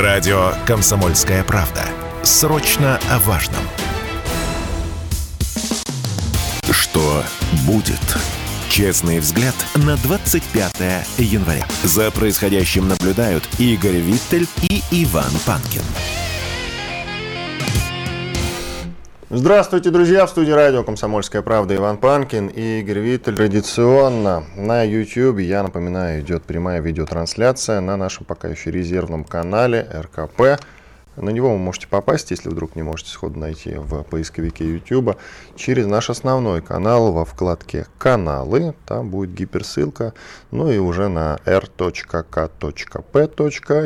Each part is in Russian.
Радио «Комсомольская правда». Срочно о важном. Что будет? Честный взгляд на 25 января. За происходящим наблюдают Игорь Виттель и Иван Панкин. Здравствуйте, друзья! В студии радио «Комсомольская правда» Иван Панкин и Игорь Виттель. Традиционно на YouTube, я напоминаю, идет прямая видеотрансляция на нашем пока еще резервном канале РКП. На него вы можете попасть, если вдруг не можете сходу найти в поисковике YouTube, через наш основной канал во вкладке «Каналы». Там будет гиперссылка. Ну и уже на r.k.p.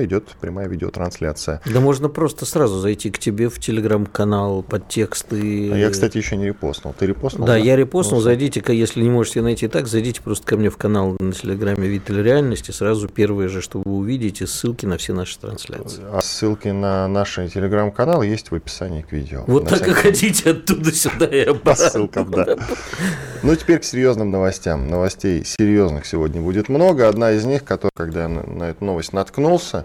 идет прямая видеотрансляция. Да можно просто сразу зайти к тебе в телеграм-канал, под тексты. Я, кстати, еще не репостнул. Ты репостнул? Да, я репостнул. Зайдите-ка, если не можете найти так, зайдите просто ко мне в канал на телеграме «Виттель Реальности». Сразу первое же, что вы увидите, ссылки на все наши трансляции. А ссылки на наши телеграм-каналы есть в описании к видео. Вот так и хотите оттуда сюда и обратно. Ссылкам, да. Ну, теперь к серьезным новостям. Новостей серьезных сегодня будет много. Одна из них, которая, когда я на эту новость наткнулся,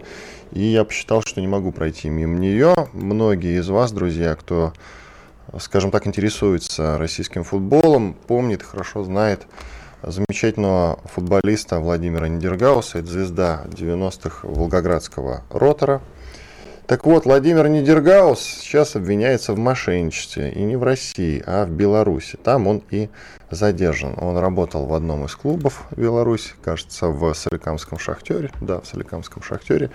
и я посчитал, что не могу пройти мимо нее. Многие из вас, друзья, кто, скажем так, интересуется российским футболом, помнит, хорошо знает замечательного футболиста Владимира Нидергауса. Это звезда 90-х Волгоградского Ротора. Так вот, Владимир Нидергаус сейчас обвиняется в мошенничестве, и не в России, а в Беларуси. Там он и задержан. Он работал в одном из клубов Беларуси, кажется, в Соликамском «Шахтере». Да, в Соликамском «Шахтере».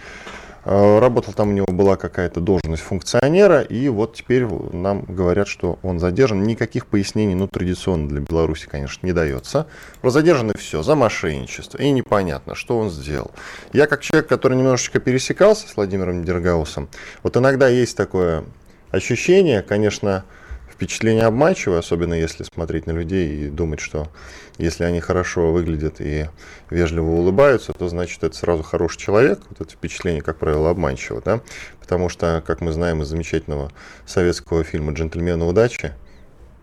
Работал там, у него была какая-то должность функционера, и вот теперь нам говорят, что он задержан. Никаких пояснений, ну, традиционно для Беларуси, конечно, не дается. Про задержан и все, за мошенничество, и непонятно, что он сделал. Я, как человек, который немножечко пересекался с Владимиром Нидергаусом, вот иногда есть такое ощущение, конечно, впечатление обманчивое, особенно если смотреть на людей и думать, что если они хорошо выглядят и вежливо улыбаются, то значит это сразу хороший человек. Вот это впечатление, как правило, обманчиво, да? Потому что, как мы знаем из замечательного советского фильма «Джентльмены удачи»,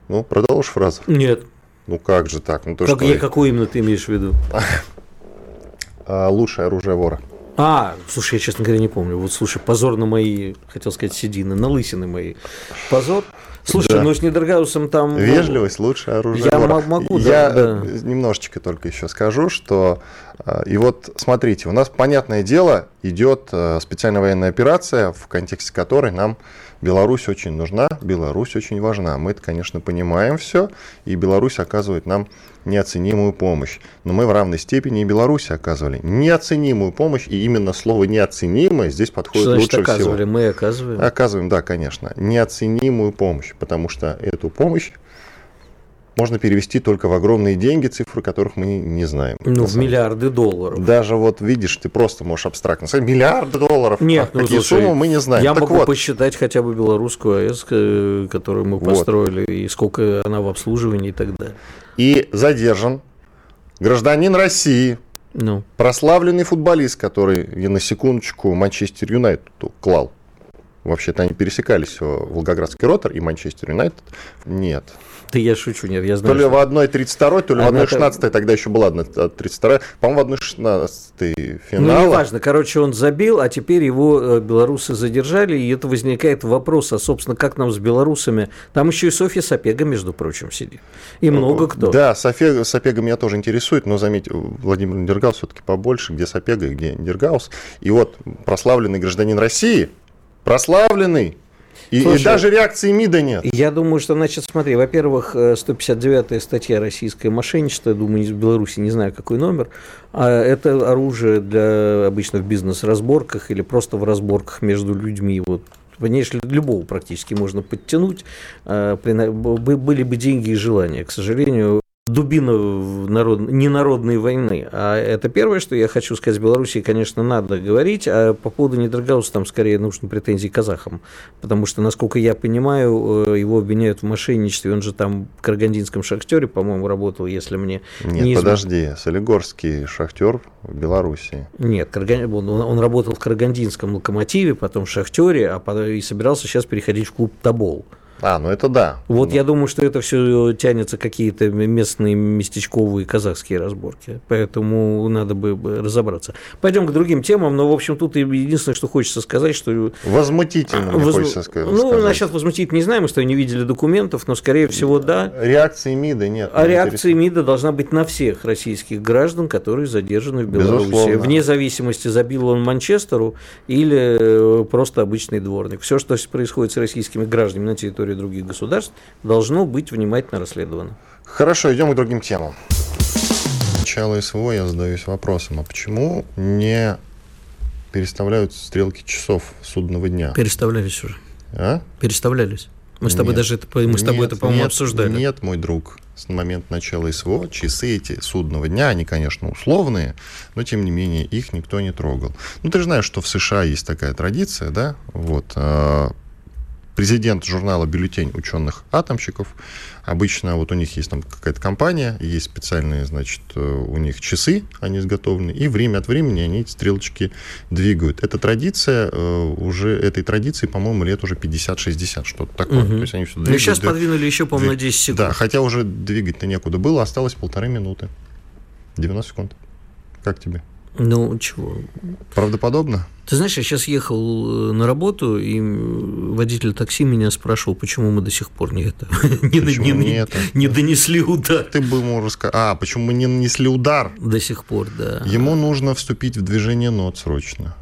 ну, продолжишь фразу? Нет. Ну как же так? Ну, то, как что я, какую именно ты имеешь в виду? Лучшее оружие вора. А, слушай, я, честно говоря, не помню. Вот, слушай, позор на мои, хотел сказать, седины, на лысины мои. Позор. Слушай, да. Ну с Нидергаусом там... Вежливость лучше оружие. Я могу, я немножечко только еще скажу, что... И вот, смотрите, у нас, понятное дело, идет специальная военная операция, в контексте которой нам Беларусь очень нужна, Беларусь очень важна. Мы это, конечно, понимаем все, и Беларусь оказывает нам неоценимую помощь. Но мы в равной степени и Беларуси оказывали неоценимую помощь, и именно слово «неоценимое» здесь подходит что лучше оказывали? Всего. Что значит «оказывали»? Мы оказываем? Оказываем, да, конечно. Неоценимую помощь, потому что эту помощь можно перевести только в огромные деньги, цифры которых мы не знаем. Ну, в миллиарды долларов. Даже вот, видишь, ты просто можешь абстрактно сказать, миллиард долларов. Нет, ну, какие слушай, суммы мы не знаем. Я так могу вот посчитать хотя бы белорусскую АЭС, которую мы построили, вот, и сколько она в обслуживании и так далее. И задержан гражданин России, ну, прославленный футболист, который, я на секундочку, Манчестер Юнайтед клал. Вообще-то они пересекались, Волгоградский Ротор и Манчестер Юнайтед. Нет. Да я шучу, нет, я знаю. То ли в 1.32, то ли в 1.16, тогда еще была 1.32, по-моему, в 1.16 финала. Ну, неважно, короче, он забил, а теперь его белорусы задержали, и это возникает вопрос, а, собственно, как нам с белорусами? Там еще и Софья Сапега, между прочим, сидит, и много кто. Да, Сапега меня тоже интересует, но, заметь, Владимир Нидергаус все-таки побольше, где Сапега, где Нидергаус. И вот прославленный гражданин России... Прославленный. Слушай, и даже реакции МИДа нет. Я думаю, что, значит, смотри, во-первых, 159-я статья «Российское мошенничество», я думаю, из Беларуси, не знаю, какой номер, это оружие для обычно в бизнес-разборках или просто в разборках между людьми, вот. Конечно, любого практически можно подтянуть, были бы деньги и желания, к сожалению. Дубина не народной войны. А это первое, что я хочу сказать. Белоруссии, конечно, надо говорить. А по поводу Нидергауса там скорее нужны претензии казахам. Потому что, насколько я понимаю, его обвиняют в мошенничестве. Он же там в Карагандинском «Шахтере», по-моему, работал, если мне... Нет, не подожди. Солигорский «Шахтер» в Белоруссии. Нет, он работал в Карагандинском «Локомотиве», потом в «Шахтере», и собирался сейчас переходить в клуб «Тобол». Ну это да. Вот я думаю, что это все тянется какие-то местные, местечковые, казахские разборки. Поэтому надо бы разобраться. Пойдем к другим темам, но, в общем, тут единственное, что хочется сказать, что... Возмутительно хочется сказать. Насчет возмутительно не знаем, мы с тобой не видели документов, но, скорее всего, да. Реакции МИДа нет. А реакции МИДа должна быть на всех российских граждан, которые задержаны в Беларуси. Безусловно. Вне зависимости, забил он Манчестеру или просто обычный дворник. Все, что происходит с российскими гражданами на территории других государств, должно быть внимательно расследовано. Хорошо, идем к другим темам. Начало СВО я задаюсь вопросом, а почему не переставляют стрелки часов судного дня? Переставлялись уже. А? Переставлялись. Мы с тобой это, по-моему, обсуждали. Нет, мой друг, с момента начала СВО часы эти судного дня, они, конечно, условные, но, тем не менее, их никто не трогал. Ну, ты же знаешь, что в США есть такая традиция, да? Вот. Президент журнала «Бюллетень ученых-атомщиков». Обычно вот у них есть там какая-то компания, есть специальные, значит, у них часы, они изготовлены, и время от времени они эти стрелочки двигают. Эта традиция, уже этой традиции, по-моему, лет уже 50-60, что-то такое. Угу. То есть они все двигают. Ну, сейчас подвинули еще, по-моему, на 10 секунд. Да, хотя уже двигать-то некуда было, осталось 1,5 минуты. 90 секунд. Как тебе? Ну, чего? Правдоподобно? Ты знаешь, я сейчас ехал на работу, и водитель такси меня спрашивал, почему мы до сих пор не донесли удар. Ты бы ему рассказал. Почему мы не нанесли удар? До сих пор, да. Ему нужно вступить в движение НОТ срочно.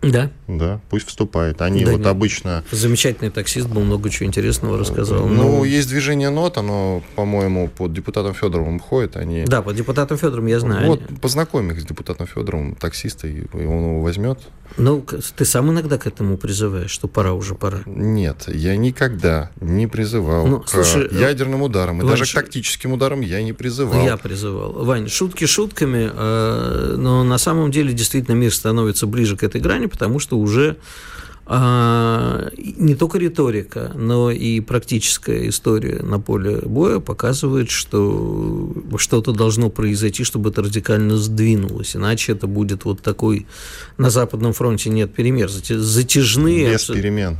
Да? Да, пусть вступает. Они обычно... Замечательный таксист был, много чего интересного рассказал. Ну, есть движение НОТ, оно, по-моему, под депутатом Фёдоровым ходит. Они... Да, под депутатом Фёдоровым, я знаю. Вот, познакомь их с депутатом Фёдоровым, таксиста, и он его возьмет. Ну, ты сам иногда к этому призываешь, что пора уже, пора. Нет, я никогда не призывал к ядерным ударам. И Вань, даже к тактическим ударам я не призывал. Я призывал. Вань, шутки шутками, но на самом деле действительно мир становится ближе к этой грани, потому что уже не только риторика, но и практическая история на поле боя показывает, что что-то должно произойти, чтобы это радикально сдвинулось. Иначе это будет вот такой... На Западном фронте нет перемер. Затяжные... Без перемен.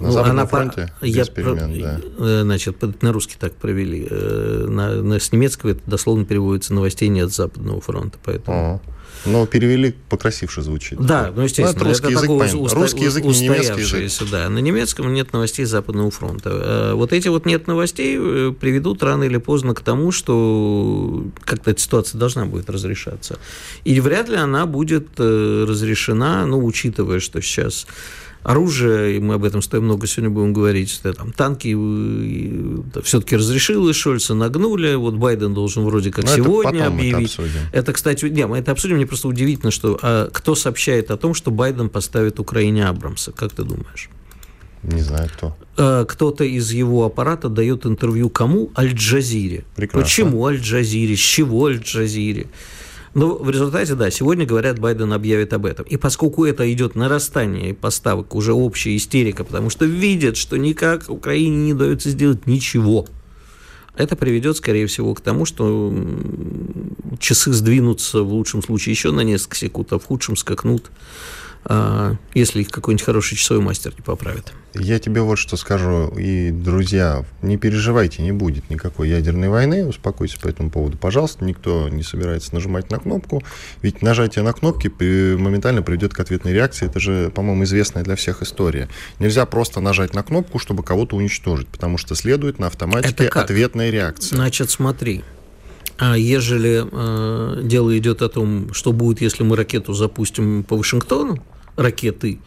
На Западном фронте без перемен, да. Значит, на русский так провели. С немецкого это дословно переводится «Новостей нет Западного фронта». Поэтому... Но перевели, покрасивше звучит. Да, ну, естественно. Это язык, русский язык, не немецкий язык. Да, на немецком нет новостей Западного фронта. Вот эти вот нет новостей приведут рано или поздно к тому, что как-то эта ситуация должна будет разрешаться. И вряд ли она будет разрешена, учитывая, что сейчас... оружие, и мы об этом с тобой много сегодня будем говорить, что там танки все-таки разрешили, Шольца нагнули, вот Байден должен вроде как сегодня объявить. Это, кстати, мы это обсудим, мне просто удивительно, что кто сообщает о том, что Байден поставит Украине Абрамса, как ты думаешь? Не знаю, кто. Кто-то из его аппарата дает интервью кому? Аль-Джазире. Прекрасно. Почему Аль-Джазире? С чего Аль-Джазире? Но в результате, да, сегодня, говорят, Байден объявит об этом. И поскольку это идет нарастание поставок, уже общая истерика, потому что видят, что никак Украине не дается сделать ничего. Это приведет, скорее всего, к тому, что часы сдвинутся в лучшем случае еще на несколько секунд, а в худшем скакнут, если их какой-нибудь хороший часовой мастер не поправит. Я тебе вот что скажу, и, друзья, не переживайте, не будет никакой ядерной войны, успокойтесь по этому поводу, пожалуйста, никто не собирается нажимать на кнопку, ведь нажатие на кнопки моментально приведет к ответной реакции, это же, по-моему, известная для всех история. Нельзя просто нажать на кнопку, чтобы кого-то уничтожить, потому что следует на автоматике ответная реакция. Значит, смотри. А ежели дело идет о том, что будет, если мы ракету запустим по Вашингтону, ракеты...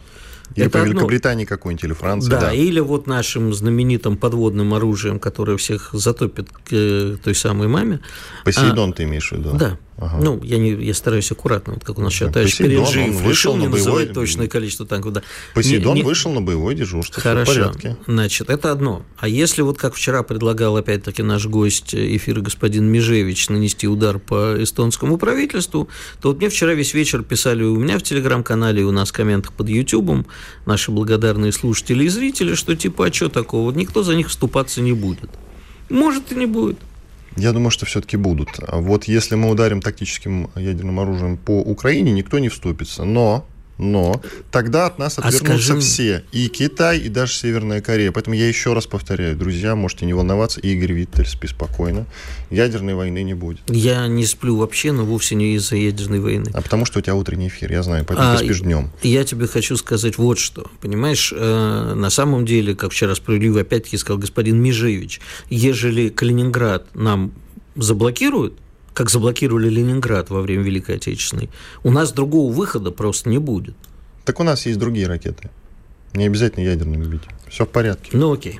Или по Великобритании какой-нибудь, или Франции. Да, или вот нашим знаменитым подводным оружием, которое всех затопит к той самой маме. Посейдон ты имеешь в виду? Да. Ага. Я стараюсь аккуратно, вот как у нас сейчас товарищ Переджиев решил не называть точное количество танков. Да. Посейдон вышел на боевое дежурство. Хорошо. В порядке. Значит, это одно. А если вот как вчера предлагал опять-таки наш гость эфира господин Межевич нанести удар по эстонскому правительству, то вот мне вчера весь вечер писали у меня в телеграм-канале и у нас в комментах под ютубом наши благодарные слушатели и зрители, что типа, а что такого? Никто за них вступаться не будет. Может, и не будет. Я думаю, что все-таки будут. Вот если мы ударим тактическим ядерным оружием по Украине, никто не вступится. Но но тогда от нас отвернутся все. И Китай, и даже Северная Корея. Поэтому я еще раз повторяю, друзья, можете не волноваться. Игорь Виттель, спи спокойно. Ядерной войны не будет. Я не сплю вообще, но вовсе не из-за ядерной войны. А потому что у тебя утренний эфир, я знаю, поэтому ты спишь днем. Я тебе хочу сказать вот что. Понимаешь, на самом деле, как вчера справедливо опять-таки сказал господин Межевич, ежели Калининград нам заблокируют, как заблокировали Ленинград во время Великой Отечественной, у нас другого выхода просто не будет. Так у нас есть другие ракеты. Не обязательно ядерными бить. Все в порядке. Ну, окей.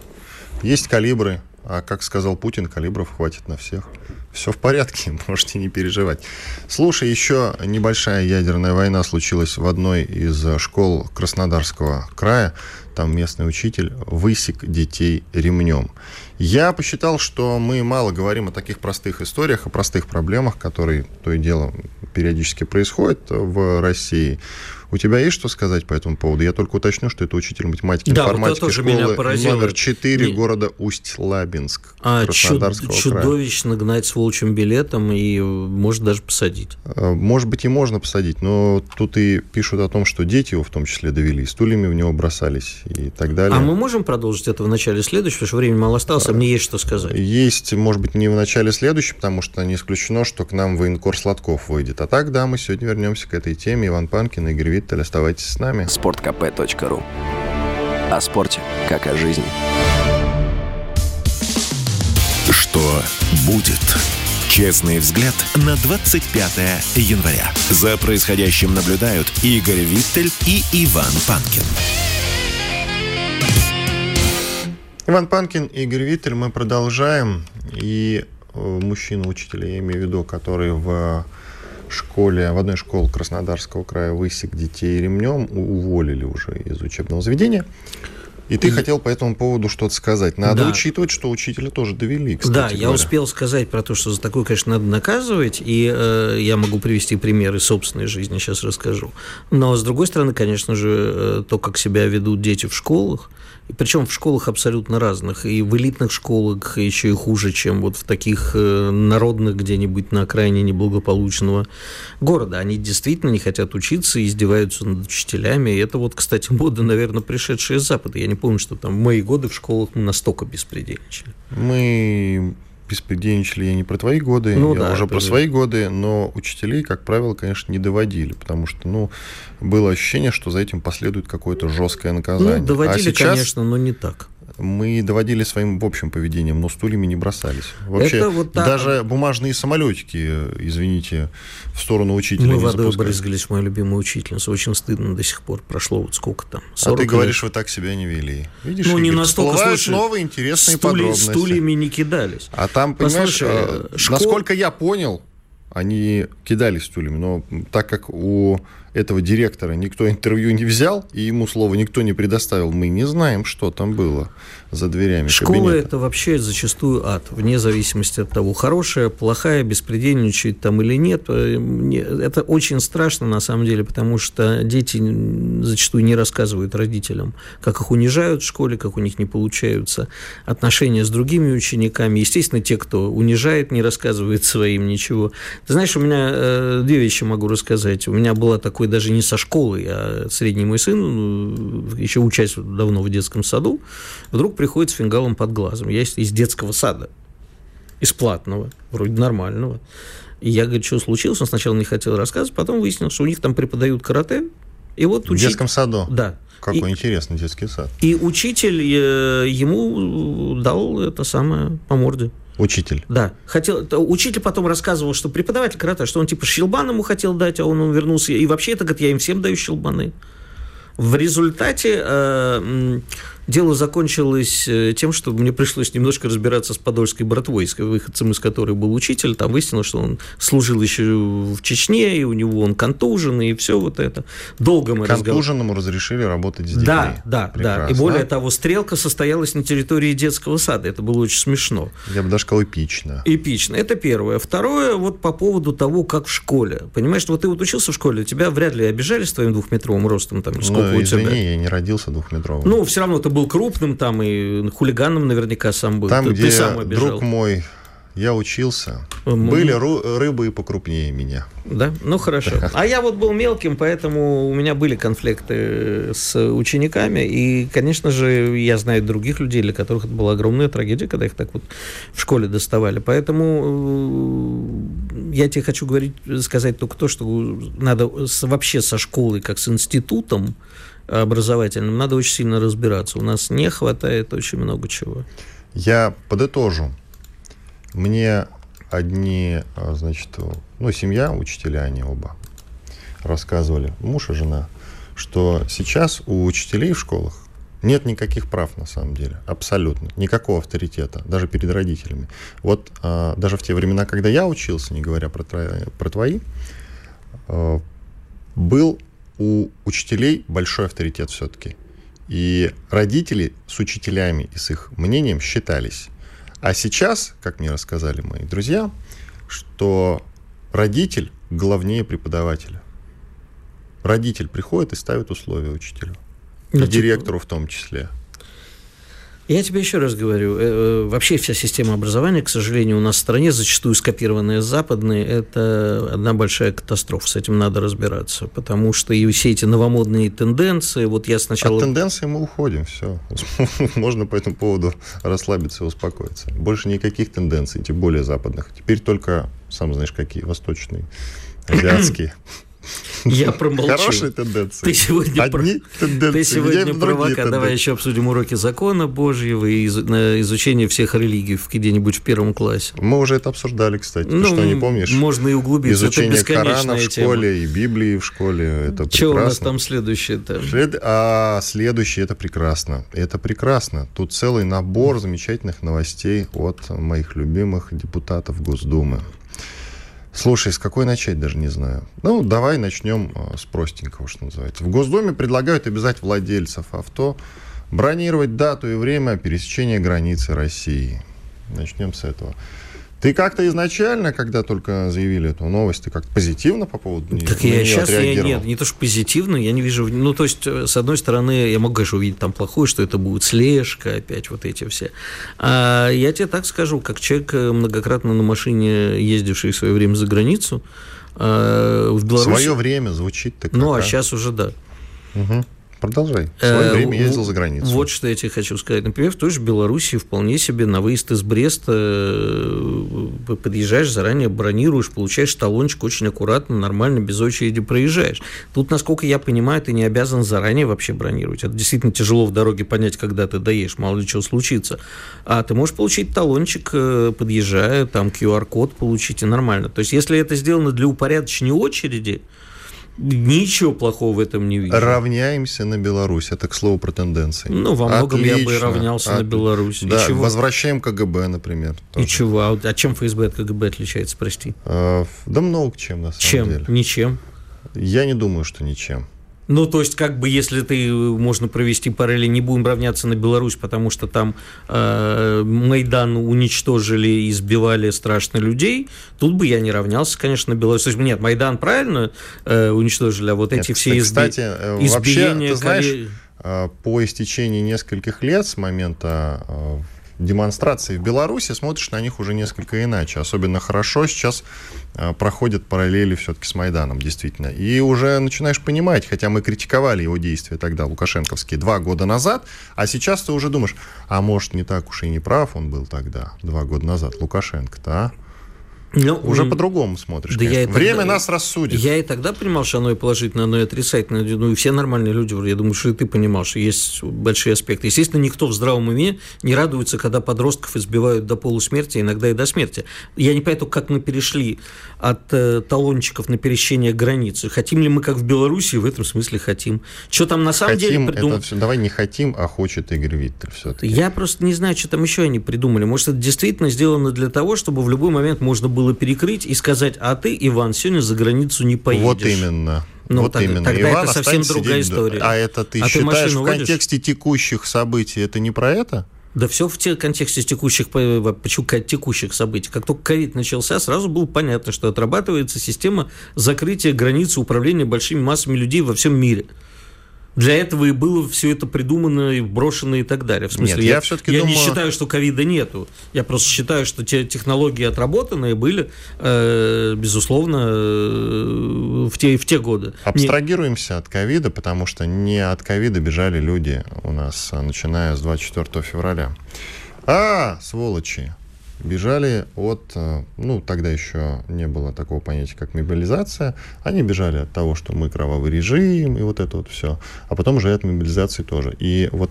Есть калибры. А как сказал Путин, калибров хватит на всех. Все в порядке, можете не переживать. Слушай, еще небольшая ядерная война случилась в одной из школ Краснодарского края. Там местный учитель высек детей ремнем. Я посчитал, что мы мало говорим о таких простых историях, о простых проблемах, которые то и дело периодически происходят в России. У тебя есть что сказать по этому поводу? Я только уточню, что это учитель математики, информатики вот школы номер 4 города Усть-Лабинск Краснодарского края. Чудовищно гнать с волчьим билетом и, может, даже посадить. Может быть, и можно посадить, но тут и пишут о том, что дети его в том числе довели, стульями в него бросались и так далее. А мы можем продолжить это в начале следующего, потому что времени мало осталось, а мне есть что сказать. Есть, может быть, не в начале следующего, потому что не исключено, что к нам военкор Сладков выйдет. А так, да, мы сегодня вернемся к этой теме. Иван Панкин, Игорь Виттель, оставайтесь с нами. sportkp.ru. О спорте, как о жизни. Что будет? Честный взгляд на 25 января. За происходящим наблюдают Игорь Виттель и Иван Панкин. Иван Панкин, Игорь Виттель, мы продолжаем. И мужчина-учитель, я имею в виду, который в одной школе Краснодарского края высек детей ремнем, уволили уже из учебного заведения. И ты хотел по этому поводу что-то сказать. Надо учитывать, что учителя тоже довели, кстати говоря. Я успел сказать про то, что за такое, конечно, надо наказывать, и я могу привести примеры собственной жизни, сейчас расскажу. Но, с другой стороны, конечно же, то, как себя ведут дети в школах, причем в школах абсолютно разных, и в элитных школах еще и хуже, чем вот в таких народных где-нибудь на окраине неблагополучного города. Они действительно не хотят учиться, издеваются над учителями. И это вот, кстати, мода, наверное, пришедшая с Запада. Я не помню, что там в мои годы в школах мы настолько беспредельничали. Мы беспредельничали, я не про твои годы, про свои годы, но учителей, как правило, конечно, не доводили, потому что, было ощущение, что за этим последует какое-то жесткое наказание. Доводили, конечно, но не так. Мы доводили своим общим поведением, но стульями не бросались. Вообще, даже бумажные самолетики, извините, в сторону учителя не запускали. Мы водой брызгались, моя любимая учительница. Очень стыдно до сих пор. Прошло вот сколько там, 40 лет. Говоришь, вы так себя не вели. Видишь, не настолько, всплывают новые интересные подробности. Стульями не кидались. А там, понимаешь, насколько я понял, они кидались стульями, но так как у этого директора никто интервью не взял, и ему слова никто не предоставил, мы не знаем, что там было за дверями кабинета. Школа – это вообще зачастую ад, вне зависимости от того, хорошая, плохая, беспредельничает там или нет. Это очень страшно, на самом деле, потому что дети зачастую не рассказывают родителям, как их унижают в школе, как у них не получаются отношения с другими учениками. Естественно, те, кто унижает, не рассказывает своим ничего. Ты знаешь, у меня две вещи могу рассказать. У меня была такой даже не со школы, а средний мой сын, еще учась давно в детском саду, вдруг приходит с фингалом под глазом. Я из детского сада, из платного, вроде нормального. И я говорю, что случилось? Он сначала не хотел рассказывать, потом выяснил, что у них там преподают карате. И вот в детском саду? Да. Какой интересный детский сад. И учитель ему дал это самое по морде. Учитель. Да. Учитель потом рассказывал, что преподаватель карате, что он типа щелбан ему хотел дать, а он вернулся. И вообще, это говорит, я им всем даю щелбаны. В результате дело закончилось тем, что мне пришлось немножко разбираться с подольской братвой, выходцем из которой был учитель. Там выяснилось, что он служил еще в Чечне, и у него он контужен, и все вот это. Долго мы разговаривали. Контуженному разрешили работать с детьми. Да. И более того, стрелка состоялась на территории детского сада. Это было очень смешно. Я бы даже сказал, эпично. Эпично. Это первое. Второе, вот по поводу того, как в школе. Понимаешь, вот ты вот учился в школе, тебя вряд ли обижали с твоим двухметровым ростом. Там, сколько у тебя? Извини, я не родился двухметровым. Все равно ты был крупным там и хулиганом наверняка сам был. Там, где друг мой я учился. Были рыбы и покрупнее меня. Да? Ну, хорошо. А я вот был мелким, поэтому у меня были конфликты с учениками. И, конечно же, я знаю других людей, для которых это была огромная трагедия, когда их так вот в школе доставали. Поэтому я тебе хочу сказать только то, что надо вообще со школой, как с институтом образовательным, надо очень сильно разбираться. У нас не хватает очень много чего. Я подытожу. Мне одни, значит, ну, семья, учителя, они оба рассказывали, муж и жена, что сейчас у учителей в школах нет никаких прав, на самом деле, абсолютно, никакого авторитета, даже перед родителями. Вот даже в те времена, когда я учился, не говоря про твои, был у учителей большой авторитет все-таки. И родители с учителями и с их мнением считались. А сейчас, как мне рассказали мои друзья, что родитель главнее преподавателя. Родитель приходит и ставит условия учителю. И директору в том числе. Я тебе еще раз говорю, вообще вся система образования, к сожалению, у нас в стране, зачастую скопированная с западной, это одна большая катастрофа, с этим надо разбираться, потому что и все эти новомодные тенденции, вот я сначала... От тенденции мы уходим, все, можно по этому поводу расслабиться и успокоиться. Больше никаких тенденций, тем более западных, теперь только, сам знаешь, какие, восточные, азиатские... Я промолчу. Хорошие тенденции. Ты сегодня, ты сегодня провока. Давай еще обсудим уроки закона Божьего и изучение всех религий где-нибудь в первом классе. Мы уже это обсуждали, кстати. Ну, ты что, не помнишь? Можно и углубиться. Изучение Корана в школе тема. И Библии в школе. Это что прекрасно. Что у нас там следующее-то? Следующее, это прекрасно. Это прекрасно. Тут целый набор замечательных новостей от моих любимых депутатов Госдумы. Слушай, с какой начать, даже не знаю. Ну, давай начнем с простенького, что называется. В Госдуме предлагают обязать владельцев авто бронировать дату и время пересечения границы России. Начнем с этого. Ты как-то изначально, когда только заявили эту новость, ты как-то позитивно по поводу нее отреагировал? Так я сейчас, нет, не то что позитивно, я не вижу... Ну, то есть, с одной стороны, я могу, конечно, увидеть там плохое, что это будет слежка, опять вот эти все. А я тебе так скажу, как человек, многократно на машине ездивший в свое время за границу, в Беларуси... Свое время звучит так. Ну, а сейчас уже да. Угу. Продолжай. В свое время ездил за границу. Вот что я тебе хочу сказать. Например, в той же Белоруссии вполне себе на выезд из Бреста подъезжаешь, заранее бронируешь, получаешь талончик очень аккуратно, нормально, без очереди проезжаешь. Тут, насколько я понимаю, ты не обязан заранее вообще бронировать. Это действительно тяжело в дороге понять, когда ты доедешь, мало ли чего случится. А ты можешь получить талончик, подъезжая, там QR-код получить, и нормально. То есть, если это сделано для упорядочения очереди, ничего плохого в этом не вижу. Равняемся на Беларусь. Это, к слову, про тенденции. Ну, во многом я бы равнялся на Беларусь. Да, и чего? Возвращаем КГБ, например. Тоже. И чего? А чем ФСБ от КГБ отличается, прости? Да много чем, на самом деле. Чем? Ничем? Я не думаю, что ничем. Ну, то есть, как бы, если ты, можно провести параллель, не будем равняться на Беларусь, потому что там Майдан уничтожили и избивали страшно людей, тут бы я не равнялся, конечно, на Беларусь. То есть, нет, Майдан правильно уничтожили, а вот эти нет, все избиения... Вообще, ты знаешь, по истечении нескольких лет с момента демонстрации в Беларуси смотришь на них уже несколько иначе. Особенно хорошо сейчас проходят параллели все-таки с Майданом, действительно. И уже начинаешь понимать, хотя мы критиковали его действия тогда, лукашенковские, 2 года назад, а сейчас ты уже думаешь, а может, не так уж и не прав он был тогда, 2 года назад, Лукашенко-то, а? Но, уже по-другому смотришь. Да я время тогда, нас рассудит. Я и тогда понимал, что оно и положительное, оно и отрицательное. Ну, и все нормальные люди, я думаю, что и ты понимал, что есть большие аспекты. Естественно, никто в здравом уме не радуется, когда подростков избивают до полусмерти, иногда и до смерти. Я не понимаю, как мы перешли от талончиков на пересечение границы. Хотим ли мы, как в Беларуси, в этом смысле хотим? Что там на самом деле придумали? Давай не хотим, а хочет Игорь Виттель все-таки. Я просто не знаю, что там еще они придумали. Может, это действительно сделано для того, чтобы в любой момент можно было перекрыть и сказать, а ты, Иван, сегодня за границу не поедешь. Вот именно. Ну, вот тогда, именно. Тогда Иван, это совсем другая история. А это ты считаешь ты в контексте текущих событий, это не про это? Да все в контексте текущих событий. Как только ковид начался, сразу было понятно, что отрабатывается система закрытия границы управления большими массами людей во всем мире. для этого и было все это придумано и брошено и так далее. В смысле, нет, я все-таки думаю... не считаю, что ковида нету. Я просто считаю, что те технологии отработанные были, безусловно, в те годы. Абстрагируемся от ковида, потому что не от ковида бежали люди у нас, начиная с 24 февраля. Сволочи! Бежали от, тогда еще не было такого понятия, как мобилизация. Они бежали от того, что мы кровавый режим и вот это вот все. А потом уже от мобилизации тоже. И вот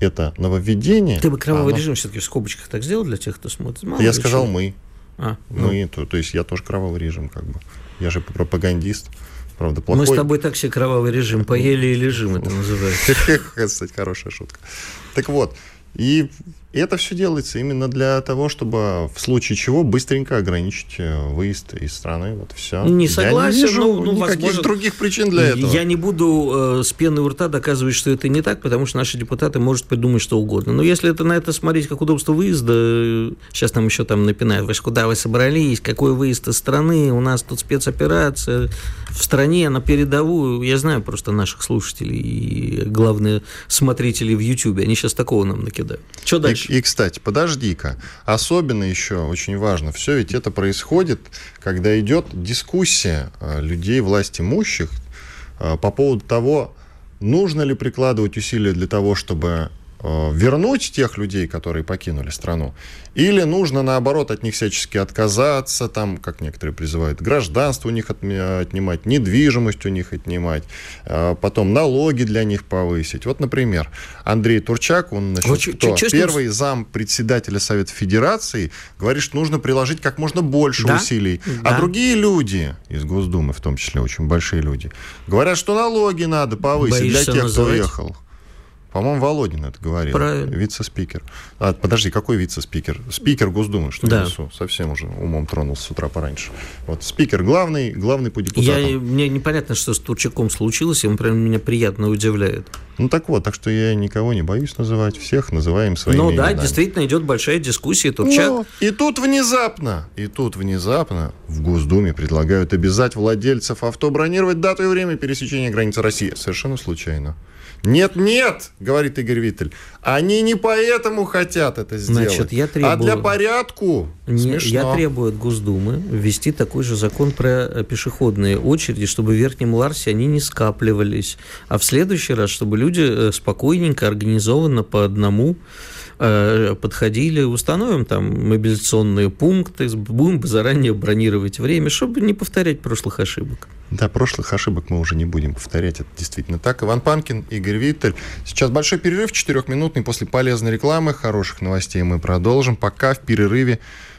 это нововведение... Ты бы кровавый режим все-таки в скобочках так сделал для тех, кто смотрит? Я сказал мы. То есть я тоже кровавый режим как бы. Я же пропагандист. Правда, плохой. Мы с тобой так себе кровавый режим поели и лежим, это называется. Кстати, хорошая шутка. Так вот. И это все делается именно для того, чтобы в случае чего быстренько ограничить выезд из страны. Вот все. Не согласен. Я не вижу никаких других причин для этого. Я не буду с пены у рта доказывать, что это не так, потому что наши депутаты могут придумать что угодно. Но если это на это смотреть как удобство выезда, сейчас нам еще там напинают, куда вы собрались, какой выезд из страны, у нас тут спецоперация в стране, на передовую. Я знаю просто наших слушателей и, главное, смотрителей в Ютьюбе. Они сейчас такого нам накидают. Что дальше? И, кстати, подожди-ка, особенно еще очень важно, все ведь это происходит, когда идет дискуссия людей, власть имущих, по поводу того, нужно ли прикладывать усилия для того, чтобы вернуть тех людей, которые покинули страну, или нужно, наоборот, от них всячески отказаться, там, как некоторые призывают, гражданство у них отнимать, недвижимость у них отнимать, потом налоги для них повысить. Вот, например, Андрей Турчак, он первый зам председателя Совета Федерации, говорит, что нужно приложить как можно больше усилий. Да. А другие люди, из Госдумы в том числе, очень большие люди, говорят, что налоги надо повысить. Боишься для тех, называть? Кто уехал. По-моему, Володин это говорил. Правильно. Вице-спикер. Подожди, какой вице-спикер? Спикер Госдумы, что я несу. Совсем уже умом тронулся с утра пораньше. Вот спикер главный по депутатам. Мне непонятно, что с Турчаком случилось, и он прям меня приятно удивляет. Так что я никого не боюсь называть, всех называем своими именами. Действительно, идет большая дискуссия. И тут внезапно в Госдуме предлагают обязать владельцев авто бронировать дату и время пересечения границы России. Совершенно случайно. Нет, говорит Игорь Виттель, они не поэтому хотят это сделать, а для порядку. Я требую от Госдумы ввести такой же закон про пешеходные очереди, чтобы в Верхнем Ларсе они не скапливались, а в следующий раз, чтобы люди спокойненько, организованно по одному подходили, установим там мобилизационные пункты, будем заранее бронировать время, чтобы не повторять прошлых ошибок. Да, прошлых ошибок мы уже не будем повторять, это действительно так. Иван Панкин, Игорь Виттель. Сейчас большой перерыв, 4-минутный, после полезной рекламы, хороших новостей мы продолжим. Пока в перерыве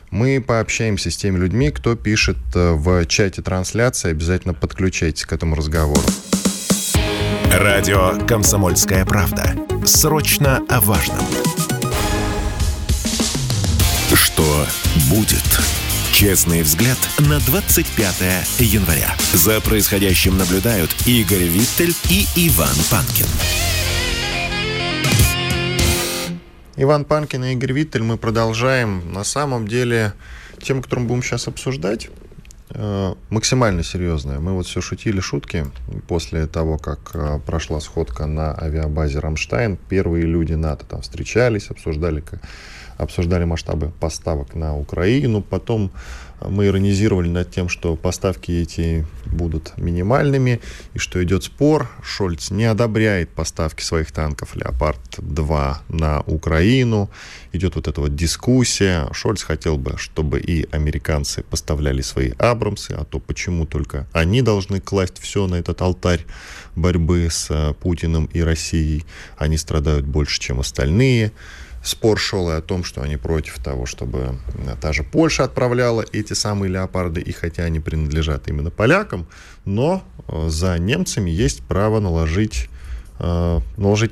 мы пообщаемся с теми людьми, кто пишет в чате трансляции. Обязательно подключайтесь к этому разговору. Радио «Комсомольская правда». Срочно о важном. Что будет? Честный взгляд на 25 января. За происходящим наблюдают Игорь Виттель и Иван Панкин. Иван Панкин и Игорь Виттель. Мы продолжаем. На самом деле, тему, которую мы будем сейчас обсуждать, максимально серьезная. Мы все шутили шутки после того, как прошла сходка на авиабазе «Рамштайн». Первые люди НАТО там встречались, обсуждали масштабы поставок на Украину. Потом мы иронизировали над тем, что поставки эти будут минимальными, и что идет спор. Шольц не одобряет поставки своих танков «Леопард-2» на Украину. Идет дискуссия. Шольц хотел бы, чтобы и американцы поставляли свои «Абрамсы», а то почему только они должны класть все на этот алтарь борьбы с Путиным и Россией. Они страдают больше, чем остальные. Спор шел и о том, что они против того, чтобы та же Польша отправляла эти самые «Леопарды», и хотя они принадлежат именно полякам, но за немцами есть право наложить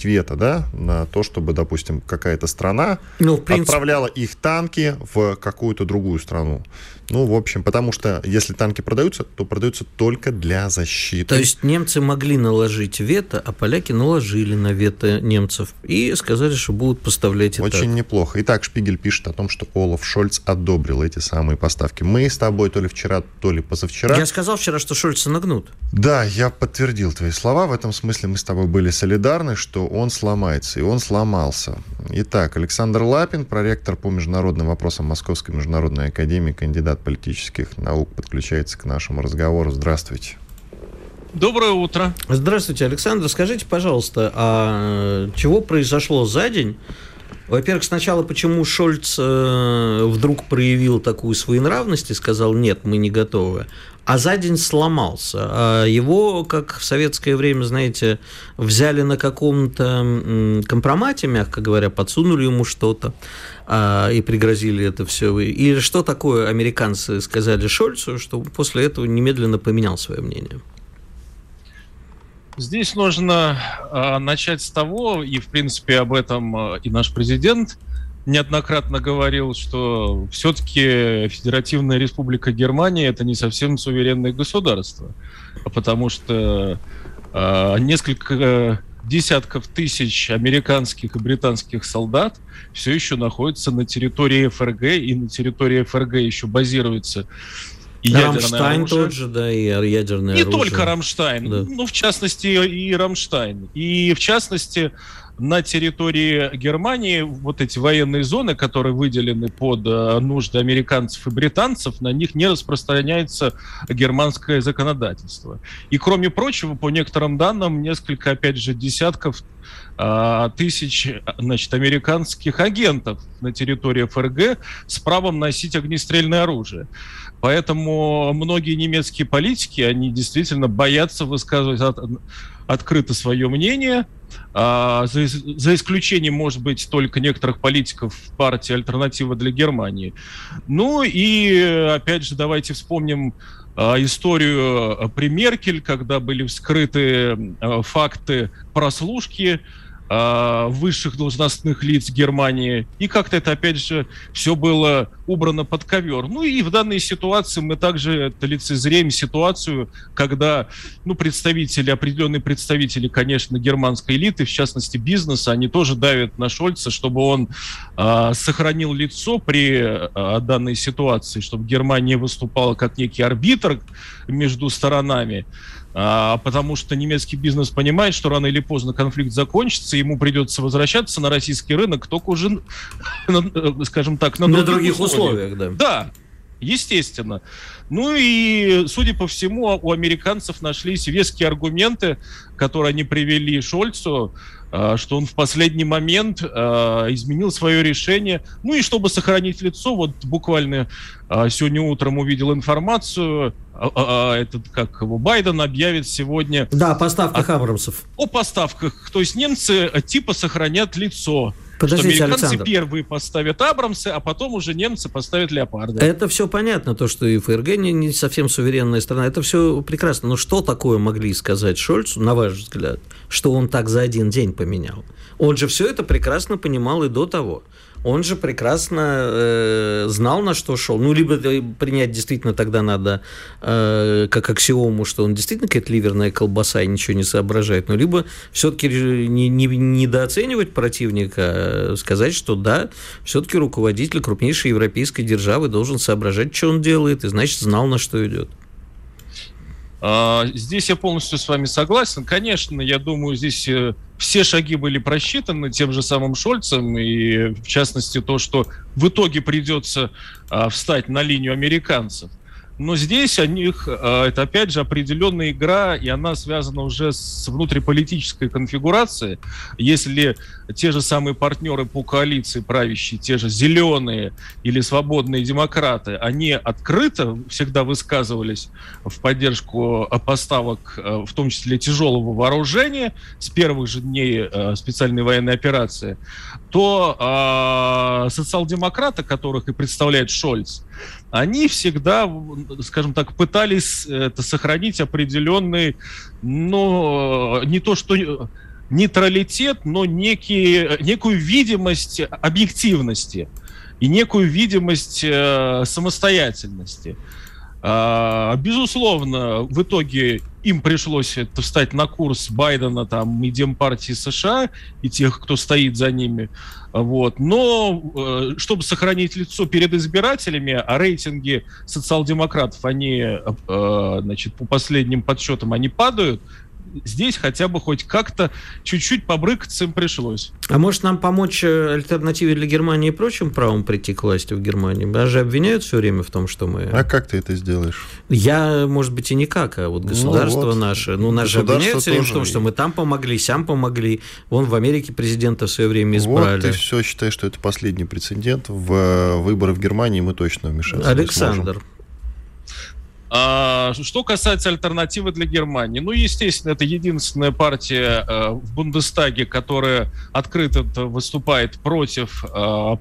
вето, на то, чтобы, допустим, какая-то страна отправляла их танки в какую-то другую страну. В общем, потому что если танки продаются, то продаются только для защиты. То есть немцы могли наложить вето, а поляки наложили на вето немцев и сказали, что будут поставлять и так. Очень неплохо. Итак, Шпигель пишет о том, что Олаф Шольц одобрил эти самые поставки. Мы с тобой то ли вчера, то ли позавчера... Я сказал вчера, что Шольца нагнут. Да, я подтвердил твои слова. В этом смысле мы с тобой были солидарны, что он сломается. И он сломался. Итак, Александр Лапин, проректор по международным вопросам Московской международной академии, кандидат политических наук, подключается к нашему разговору. Здравствуйте. Доброе утро. Здравствуйте, Александр. Скажите, пожалуйста, а чего произошло за день? Во-первых, сначала, почему Шольц вдруг проявил такую своенравность и сказал, нет, мы не готовы, а за день сломался. А его, как в советское время, знаете, взяли на каком-то компромате, мягко говоря, подсунули ему что-то и пригрозили это все. И что такое американцы сказали Шольцу, что после этого немедленно поменял свое мнение? Здесь нужно начать с того, и, в принципе, об этом и наш президент неоднократно говорил, что все-таки Федеративная Республика Германия – это не совсем суверенное государство, потому что несколько десятков тысяч американских и британских солдат все еще находятся на территории ФРГ, и на территории ФРГ еще базируется Рамштайн оружие. Тот же, да, и ядерное не оружие. Не только Рамштайн, да. В частности и Рамштайн. И в частности на территории Германии вот эти военные зоны, которые выделены под нужды американцев и британцев, на них не распространяется германское законодательство. И кроме прочего, по некоторым данным, несколько, опять же, десятков тысяч, значит, американских агентов на территории ФРГ с правом носить огнестрельное оружие. Поэтому многие немецкие политики, они действительно боятся высказывать открыто свое мнение, за исключением, может быть, только некоторых политиков партии «Альтернатива для Германии». Ну и, опять же, давайте вспомним историю при Меркель, когда были вскрыты факты прослушки высших должностных лиц Германии. И как-то это, опять же, все было убрано под ковер. Ну и в данной ситуации мы также лицезреем ситуацию, когда определенные представители, конечно, германской элиты, в частности бизнеса, они тоже давят на Шольца, чтобы он сохранил лицо при данной ситуации, чтобы Германия выступала как некий арбитр между сторонами. Потому что немецкий бизнес понимает, что рано или поздно конфликт закончится, ему придется возвращаться на российский рынок только уже, скажем так, на других условиях. Да, естественно. Ну и, судя по всему, у американцев нашлись веские аргументы, которые они привели Шольцу, что он в последний момент изменил свое решение. Ну и чтобы сохранить лицо, вот буквально сегодня утром увидел информацию, Байден объявит сегодня... Да, о поставках Абрамсов. О поставках. То есть немцы типа сохранят лицо. Подождите, что американцы, Александр, первые поставят Абрамсы, а потом уже немцы поставят Леопарды. Это все понятно, то, что и ФРГ не совсем суверенная страна. Это все прекрасно. Но что такое могли сказать Шольцу, на ваш взгляд, что он так за один день поменял? Он же все это прекрасно понимал и до того. Он же прекрасно знал, на что шел. Либо принять действительно тогда надо как аксиому, что он действительно какая-то ливерная колбаса и ничего не соображает. Либо все-таки недооценивать противника, сказать, что да, все-таки руководитель крупнейшей европейской державы должен соображать, что он делает, и значит знал, на что идет. Здесь я полностью с вами согласен. Конечно, я думаю, здесь все шаги были просчитаны тем же самым Шольцем, и в частности то, что в итоге придется встать на линию американцев. Но здесь у них, это опять же определенная игра, и она связана уже с внутриполитической конфигурацией. Если те же самые партнеры по коалиции правящие, те же зеленые или свободные демократы, они открыто всегда высказывались в поддержку поставок, в том числе тяжелого вооружения, с первых же дней специальной военной операции, то социал-демократы, которых и представляет Шольц, они всегда, скажем так, пытались сохранить определенный, не то что нейтралитет, но некую видимость объективности и некую видимость самостоятельности. Безусловно, в итоге им пришлось встать на курс Байдена и Демпартии США, и тех, кто стоит за ними. Но чтобы сохранить лицо перед избирателями, а рейтинги социал-демократов, они, по последним подсчетам, они падают, здесь хотя бы хоть как-то чуть-чуть побрыкаться им пришлось. А может, нам помочь альтернативе для Германии и прочим правом прийти к власти в Германии? Нас же обвиняют все время в том, что мы... А как ты это сделаешь? Я, может быть, и никак, а вот государство наше... Ну, нас же обвиняют все время в том, что мы там помогли, сям помогли. Вон в Америке президента в свое время избрали. Вот ты все считаешь, что это последний прецедент. В выборы в Германии мы точно вмешаться не сможем. Что касается альтернативы для Германии, ну, естественно, это единственная партия в Бундестаге, которая открыто выступает против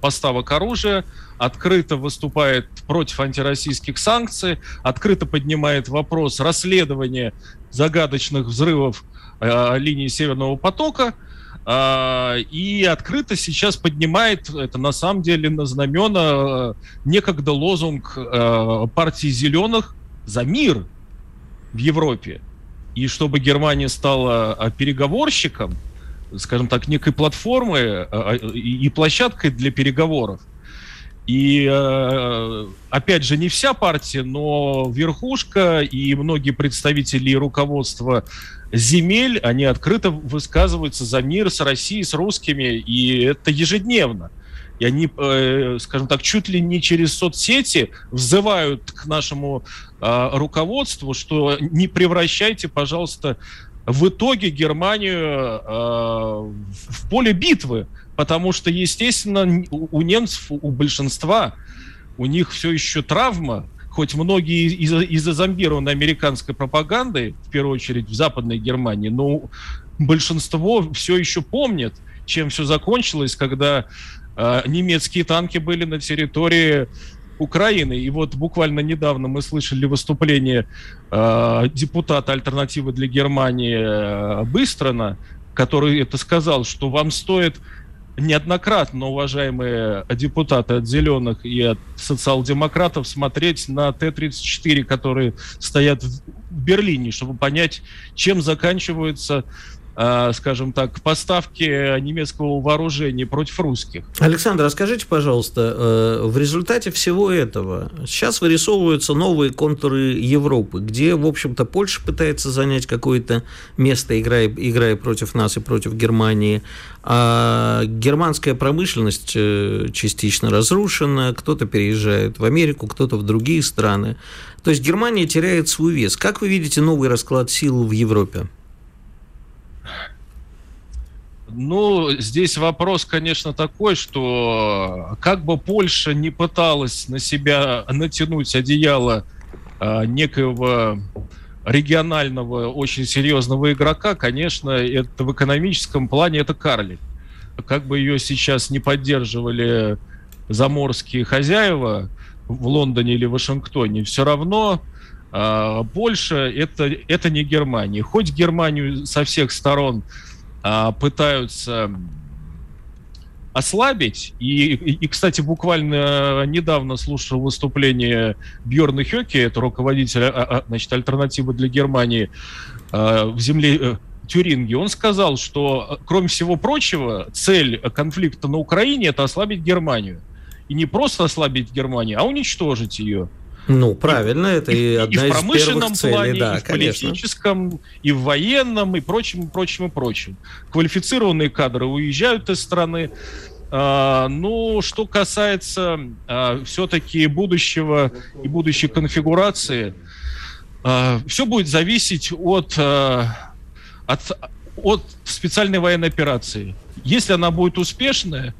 поставок оружия, открыто выступает против антироссийских санкций, открыто поднимает вопрос расследования загадочных взрывов линии Северного потока. И открыто сейчас поднимает, это на самом деле на знамена, некогда лозунг партии «Зеленых» за мир в Европе. И чтобы Германия стала переговорщиком, скажем так, некой платформой и площадкой для переговоров. И, опять же, не вся партия, но верхушка и многие представители и руководство земель, они открыто высказываются за мир с Россией, с русскими, и это ежедневно. И они, скажем так, чуть ли не через соцсети взывают к нашему руководству, что не превращайте, пожалуйста, в итоге Германию в поле битвы, потому что, естественно, у немцев, у большинства, у них все еще травма, хоть многие и зазомбированы американской пропагандой, в первую очередь в Западной Германии, но большинство все еще помнит, чем все закончилось, когда немецкие танки были на территории Украины. И вот буквально недавно мы слышали выступление депутата «Альтернативы для Германии» Быстрона, который это сказал, что вам стоит неоднократно, уважаемые депутаты от «Зеленых» и от социал-демократов, смотреть на Т-34, которые стоят в Берлине, чтобы понять, чем заканчиваются, скажем так, поставки немецкого вооружения против русских. Александр, расскажите, пожалуйста, в результате всего этого сейчас вырисовываются новые контуры Европы, где, в общем-то, Польша пытается занять какое-то место, играя против нас и против Германии, а германская промышленность частично разрушена, кто-то переезжает в Америку, кто-то в другие страны. То есть Германия теряет свой вес. Как вы видите новый расклад сил в Европе? Ну, здесь вопрос, конечно, такой, что как бы Польша не пыталась на себя натянуть одеяло некоего регионального, очень серьезного игрока, конечно, это в экономическом плане это карлик. Как бы ее сейчас не поддерживали заморские хозяева в Лондоне или Вашингтоне, все равно... Польша это не Германия. Хоть Германию со всех сторон пытаются ослабить. И, кстати, буквально недавно слушал выступление Бьорна Хёке, это руководитель, значит, «Альтернативы для Германии» в земле Тюрингии. Он сказал, что, кроме всего прочего, цель конфликта на Украине – это ослабить Германию. И не просто ослабить Германию, а уничтожить ее. Ну, правильно, это и одна из первых целей. Плане, да, и в политическом, и в военном, и прочим, прочим, и прочим. Квалифицированные кадры уезжают из страны. Ну, что касается все-таки будущего и будущей конфигурации, все будет зависеть от специальной военной операции. Если она будет успешная,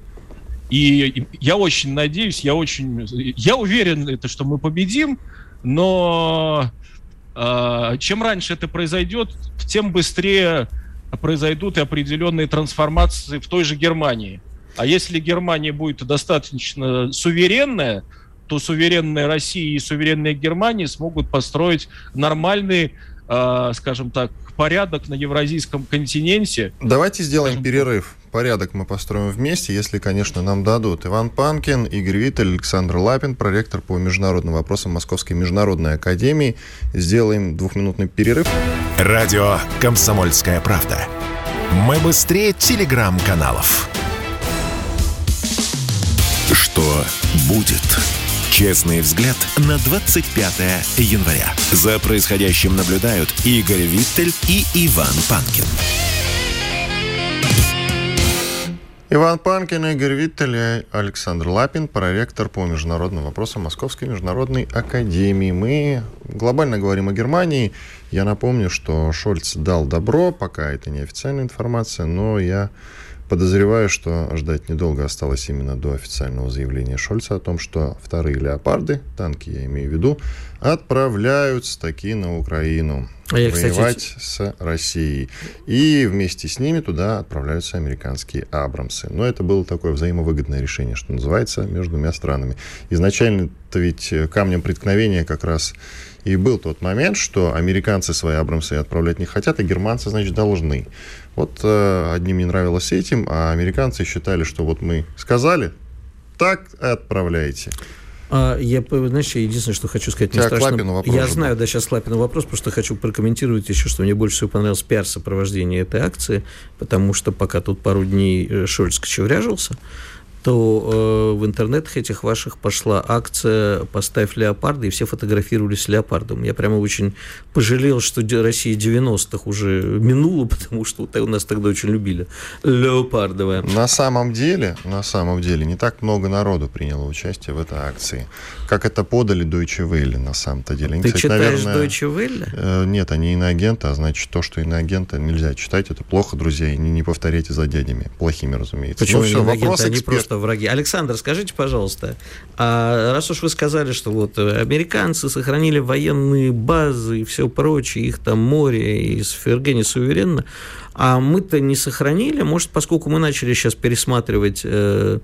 и я очень надеюсь, я уверен, что мы победим, но чем раньше это произойдет, тем быстрее произойдут и определенные трансформации в той же Германии. А если Германия будет достаточно суверенная, то суверенная Россия и суверенная Германия смогут построить нормальные, скажем так, порядок на евразийском континенте. Давайте сделаем перерыв. Порядок мы построим вместе, если, конечно, нам дадут. Иван Панкин, Игорь Виттель, Александр Лапин, проректор по международным вопросам Московской международной академии. Сделаем двухминутный перерыв. Радио «Комсомольская правда». Мы быстрее телеграм-каналов. Что будет? «Честный взгляд» на 25 января. За происходящим наблюдают Игорь Виттель и Иван Панкин. Иван Панкин, Игорь Виттель и Александр Лапин, проректор по международным вопросам Московской международной академии. Мы глобально говорим о Германии. Я напомню, что Шольц дал добро, пока это не официальная информация, но я подозреваю, что ждать недолго осталось именно до официального заявления Шольца о том, что вторые «Леопарды», танки я имею в виду, отправляются таки на Украину воевать с Россией. И вместе с ними туда отправляются американские «Абрамсы». Но это было такое взаимовыгодное решение, что называется, между двумя странами. Изначально-то ведь камнем преткновения как раз и был тот момент, что американцы свои «Абрамсы» отправлять не хотят, а германцы, значит, должны. Вот одним не нравилось этим, а американцы считали, что вот мы сказали, так отправляйте. Я, знаешь, единственное, что хочу сказать, не страшно. Я знаю, да, сейчас Лапину вопрос, потому что хочу прокомментировать еще, что мне больше всего понравилось пиар-сопровождение этой акции, потому что пока тут пару дней Шольц кочевряжился, то в интернетах этих ваших пошла акция «Поставь леопарда», и все фотографировались с леопардом. Я прямо очень пожалел, что Россия 90-х уже минула, потому что у нас тогда очень любили леопардовая. На самом деле, не так много народу приняло участие в этой акции. Как это подали Deutsche Welle на самом-то деле. Они, ты, кстати, читаешь, наверное, Deutsche Welle? Нет, они иноагенты, а значит, то, что иноагента, нельзя читать. Это плохо, друзья, и не повторяйте за дядями. Плохими, разумеется. Почему все, вопрос эксперта. Враги. Александр, скажите, пожалуйста, раз уж вы сказали, что вот американцы сохранили военные базы и все прочее, их там море, и Фергене суверенно, а мы-то не сохранили, может, поскольку мы начали сейчас пересматривать, это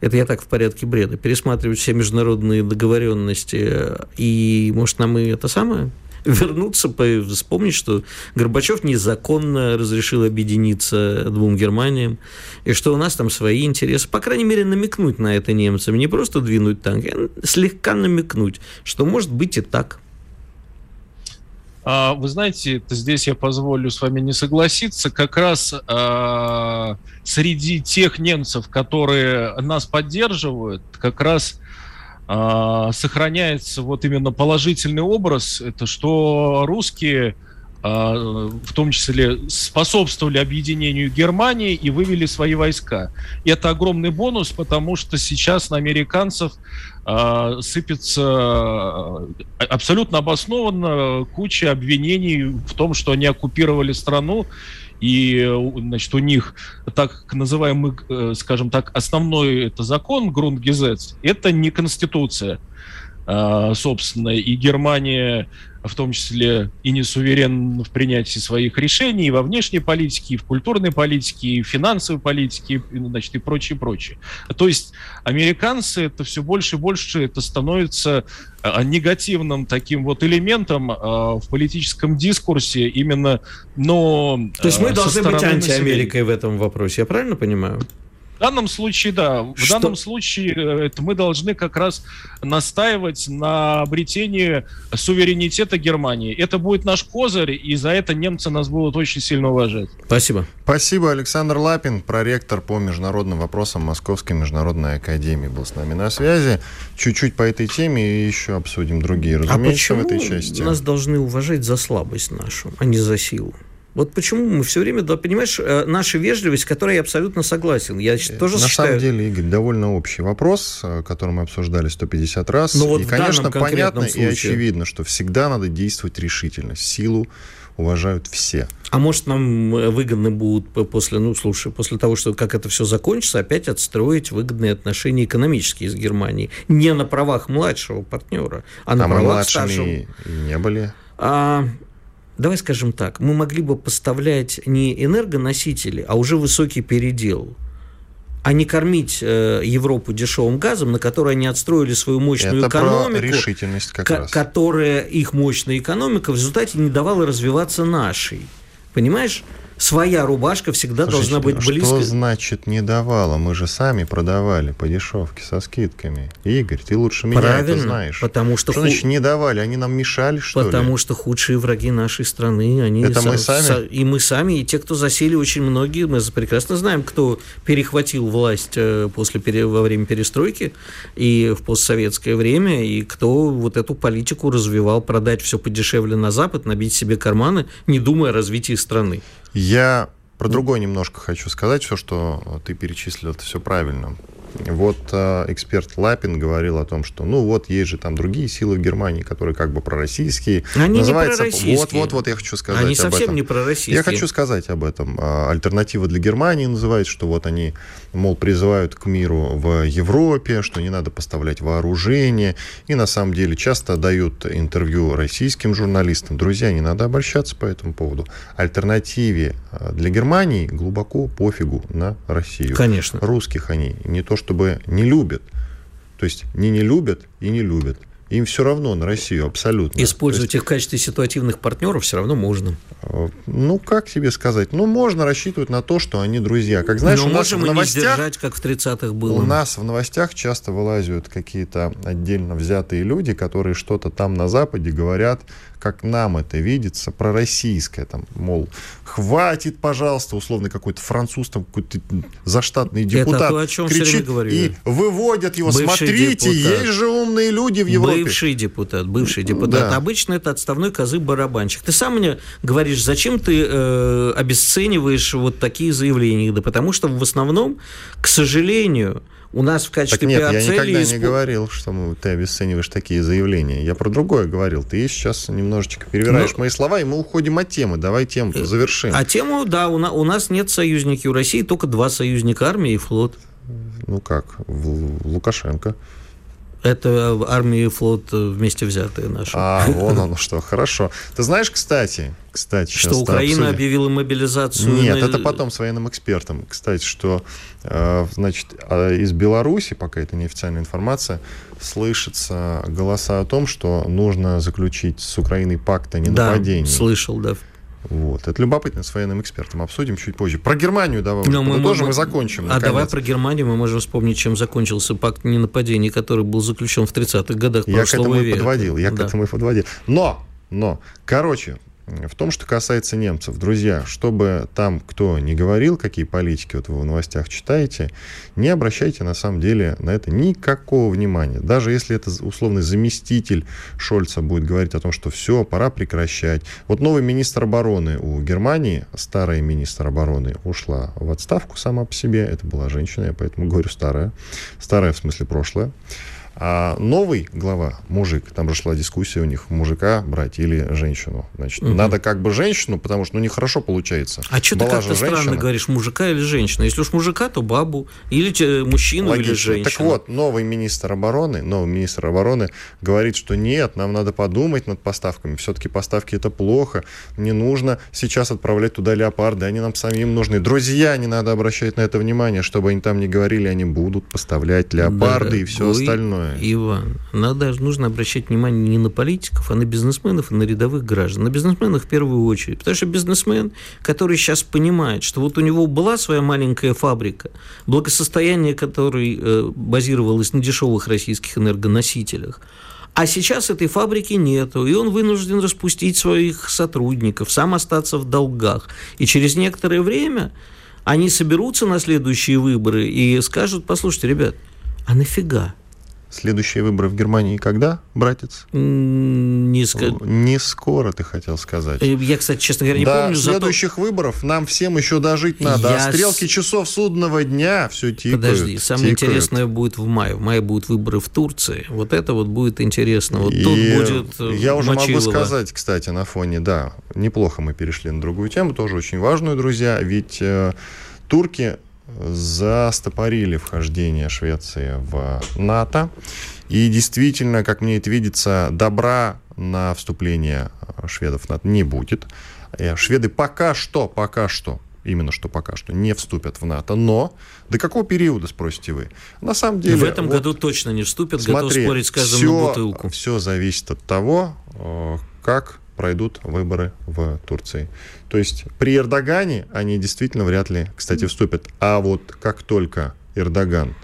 я так в порядке бреда, пересматривать все международные договоренности, и, может, нам и это самое вернуться, вспомнить, что Горбачев незаконно разрешил объединиться двум Германиям, и что у нас там свои интересы. По крайней мере, намекнуть на это немцам, не просто двинуть танки, а слегка намекнуть, что может быть и так. Вы знаете, здесь я позволю с вами не согласиться. Как раз среди тех немцев, которые нас поддерживают, как раз сохраняется вот именно положительный образ, это что русские в том числе способствовали объединению Германии и вывели свои войска. И это огромный бонус, потому что сейчас на американцев сыпется абсолютно обоснованно куча обвинений в том, что они оккупировали страну. И, значит, у них так называемый, скажем так, основной это закон Grundgesetz, это не конституция, собственно, и Германия в том числе и не суверенна в принятии своих решений и во внешней политике, и в культурной политике, и в финансовой политике, и, значит, и прочее, прочее. То есть американцы это все больше и больше это становится негативным таким вот элементом в политическом дискурсе именно, но... То есть мы должны быть антиамерикой в этом вопросе, я правильно понимаю? В данном случае, да. В данном случае это мы должны как раз настаивать на обретении суверенитета Германии. Это будет наш козырь, и за это немцы нас будут очень сильно уважать. Спасибо. Спасибо. Александр Лапин, проректор по международным вопросам Московской международной академии, был с нами на связи. Чуть-чуть по этой теме и еще обсудим другие, разумеется, в этой части. Нас должны уважать за слабость нашу, а не за силу? Вот почему мы все время, да, понимаешь, наша вежливость, с которой я абсолютно согласен. Я тоже на считаю... самом деле, Игорь, довольно общий вопрос, который мы обсуждали 150 раз. Но вот и, конечно, понятно случае... и очевидно, что всегда надо действовать решительно. Силу уважают все. А может, нам выгодно будут после, после того, что как это все закончится, опять отстроить выгодные отношения экономические с Германией. Не на правах младшего партнера, а на правах старшего. И не были. Давай скажем так, мы могли бы поставлять не энергоносители, а уже высокий передел, а не кормить Европу дешевым газом, на который они отстроили свою мощную экономику. Это решительность как раз. Которая, их мощная экономика, в результате не давала развиваться нашей. Понимаешь? своя рубашка всегда должна быть близко. Что значит не давала? Мы же сами продавали по дешевке со скидками. Игорь, ты лучше меня это знаешь. Потому что значит не давали? Они нам мешали, что ли? Потому что худшие враги нашей страны, они... Это мы сами? И мы сами, и те, кто засели, очень многие. Мы прекрасно знаем, кто перехватил власть во время перестройки и в постсоветское время, и кто вот эту политику развивал, продать все подешевле на Запад, набить себе карманы, не думая о развитии страны. Я про другое немножко хочу сказать. Все, что ты перечислил, это все правильно. Вот эксперт Лапин говорил о том, что ну вот есть же там другие силы в Германии, которые как бы пророссийские. Они называется... не пророссийские. Вот-вот-вот я хочу сказать они об этом. Они совсем не пророссийские. Я хочу сказать об этом. Альтернатива для Германии называется, что вот они, мол, призывают к миру в Европе, что не надо поставлять вооружение. И на самом деле часто дают интервью российским журналистам. Друзья, не надо обольщаться по этому поводу. Альтернативе для Германии глубоко пофигу на Россию. Конечно. Русских они не то, чтобы не любят. То есть не любят и не любят. Им все равно на Россию абсолютно. Использовать их в качестве ситуативных партнеров все равно можно. Ну, как тебе сказать? Ну, можно рассчитывать на то, что они друзья. Как знаешь, но у нас можем в новостях, не сдержать, как в 30-х было. У нас в новостях часто вылазят какие-то отдельно взятые люди, которые что-то там на Западе говорят, как нам это видится, пророссийское. Там, мол, хватит, пожалуйста, условно какой-то француз, там какой-то заштатный депутат. Это то, о чем кричит все время говорили. И выводят его. Бывший смотрите, депутат. Есть же умные люди в Европе. Бывший депутат. Да. Обычно это отставной козы-барабанщик. Ты сам мне говоришь, зачем ты обесцениваешь вот такие заявления? Да потому что в основном, к сожалению, у нас в качестве пиар-цели... Так нет, я никогда не говорил, что ты обесцениваешь такие заявления. Я про другое говорил. Ты сейчас немножечко перевираешь мои слова, и мы уходим от темы. Давай тему завершим. А тему, да, у нас нет союзники. У России только два союзника, армия и флот. Ну как, Лукашенко... Это армия и флот вместе взятые наши. А, вон оно что, хорошо. Ты знаешь, кстати что Украина объявила мобилизацию... Нет, это потом с военным экспертом. Кстати, что значит, из Беларуси, пока это неофициальная информация, слышатся голоса о том, что нужно заключить с Украиной пакт о ненападении. Да, слышал, да. Вот. Это любопытно, с военным экспертом обсудим чуть позже. Про Германию давай мы закончим. А наконец. Давай про Германию мы можем вспомнить, чем закончился пакт ненападения, который был заключен в 30-х годах прошлого века. Я к этому и подводил. Но, короче, в том, что касается немцев, друзья, чтобы там кто не говорил, какие политики вот вы в новостях читаете, не обращайте на самом деле на это никакого внимания. Даже если это условный заместитель Шольца будет говорить о том, что все, пора прекращать. Вот новый министр обороны у Германии, старая министр обороны ушла в отставку сама по себе, это была женщина, я поэтому говорю старая в смысле прошлое. А новый глава, мужик, там же шла дискуссия у них, мужика брать или женщину. Значит, надо как бы женщину, потому что нехорошо получается. А что ты как-то странно говоришь, мужика или женщина? Если уж мужика, то бабу, или мужчину, логично. Или женщину. Так вот, новый министр обороны говорит, что нет, нам надо подумать над поставками. Все-таки поставки это плохо, не нужно сейчас отправлять туда леопарды, они нам самим нужны. Друзья, не надо обращать на это внимание, чтобы они там не говорили, они будут поставлять леопарды и все остальное. Иван, нужно обращать внимание не на политиков, а на бизнесменов и на рядовых граждан. На бизнесменах в первую очередь. Потому что бизнесмен, который сейчас понимает, что вот у него была своя маленькая фабрика, благосостояние которой базировалось на дешевых российских энергоносителях, а сейчас этой фабрики нету, и он вынужден распустить своих сотрудников, сам остаться в долгах. И через некоторое время они соберутся на следующие выборы и скажут, послушайте, ребят, а нафига? Следующие выборы в Германии когда, братец? Не скоро, ты хотел сказать. Я, кстати, честно говоря, не помню. До следующих выборов нам всем еще дожить надо. А стрелки часов судного дня все тикают. Подожди, самое интересное будет в мае. В мае будут выборы в Турции. Вот это вот будет интересно. Вот тут будет я уже могу сказать, кстати, на фоне, да, неплохо мы перешли на другую тему, тоже очень важную, друзья. Ведь турки... застопорили вхождение Швеции в НАТО. И действительно, как мне это видится, добра на вступление шведов в НАТО не будет. Шведы пока что не вступят в НАТО. Но до какого периода, спросите вы? На самом деле... В этом году точно не вступят, готов спорить с каждым на бутылку. Все зависит от того, как пройдут выборы в Турции. То есть при Эрдогане они действительно вряд ли, кстати, вступят. А вот как только Эрдоган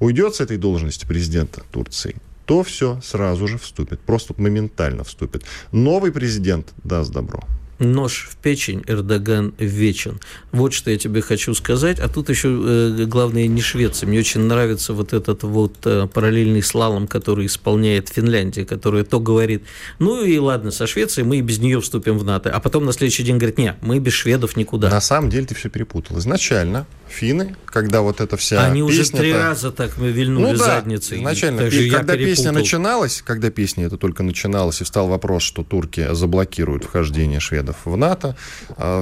уйдет с этой должности президента Турции, то все сразу же вступит, просто моментально вступит. Новый президент даст добро. Нож в печень, Эрдоган вечен. Вот что я тебе хочу сказать. А тут еще главное не Швеция. Мне очень нравится вот этот вот параллельный слалом, который исполняет Финляндия, которая то говорит, ну и ладно, со Швецией мы и без нее вступим в НАТО. А потом на следующий день говорит, нет, мы без шведов никуда. На самом деле ты все перепутал. Изначально финны, когда вот эта вся они песня... Они уже 3 раза так вильнули задницей. Изначально. И когда песня начиналась, и встал вопрос, что турки заблокируют вхождение шведов в НАТО,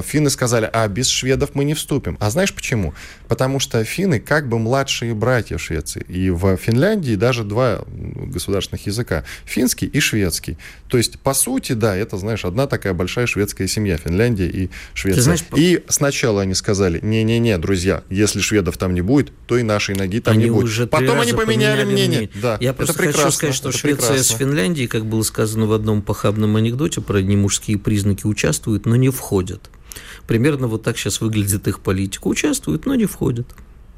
финны сказали, а без шведов мы не вступим. А знаешь почему? Потому что финны как бы младшие братья в Швеции. И в Финляндии даже 2 государственных языка. Финский и шведский. То есть, по сути, да, это, знаешь, одна такая большая шведская семья. Финляндия и Швеция. Знаешь, и сначала они сказали, не-не-не, друзья, если шведов там не будет, то и нашей ноги там не будет. Потом они поменяли мнение. Да, я просто хочу сказать, что Швеция с Финляндией, как было сказано в одном похабном анекдоте, про немужские признаки участвуют, но не входят. Примерно вот так сейчас выглядит их политика. Участвуют, но не входят.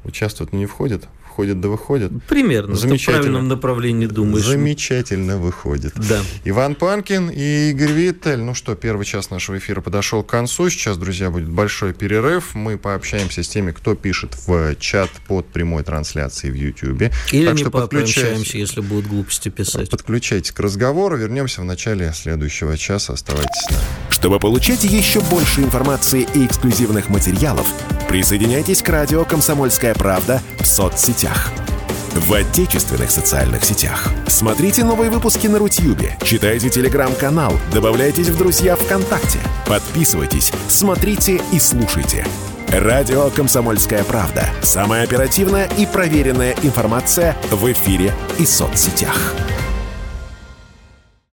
Участвуют, но не входят? Входят да выходят? Примерно. Замечательно. В правильном направлении думаешь. Замечательно выходит. Да. Иван Панкин и Игорь Виттель. Ну что, первый час нашего эфира подошел к концу. Сейчас, друзья, будет большой перерыв. Мы пообщаемся с теми, кто пишет в чат под прямой трансляцией в Ютьюбе. Или так не что пообщаемся, если будут глупости писать. Подключайтесь к разговору. Вернемся в начале следующего часа. Оставайтесь с нами. Чтобы получать еще больше информации и эксклюзивных материалов, присоединяйтесь к радио «Комсомольская правда» в соцсетях. В отечественных социальных сетях. Смотрите новые выпуски на Рутьюбе, читайте телеграм-канал, добавляйтесь в друзья ВКонтакте, подписывайтесь, смотрите и слушайте. Радио «Комсомольская правда». Самая оперативная и проверенная информация в эфире и соцсетях.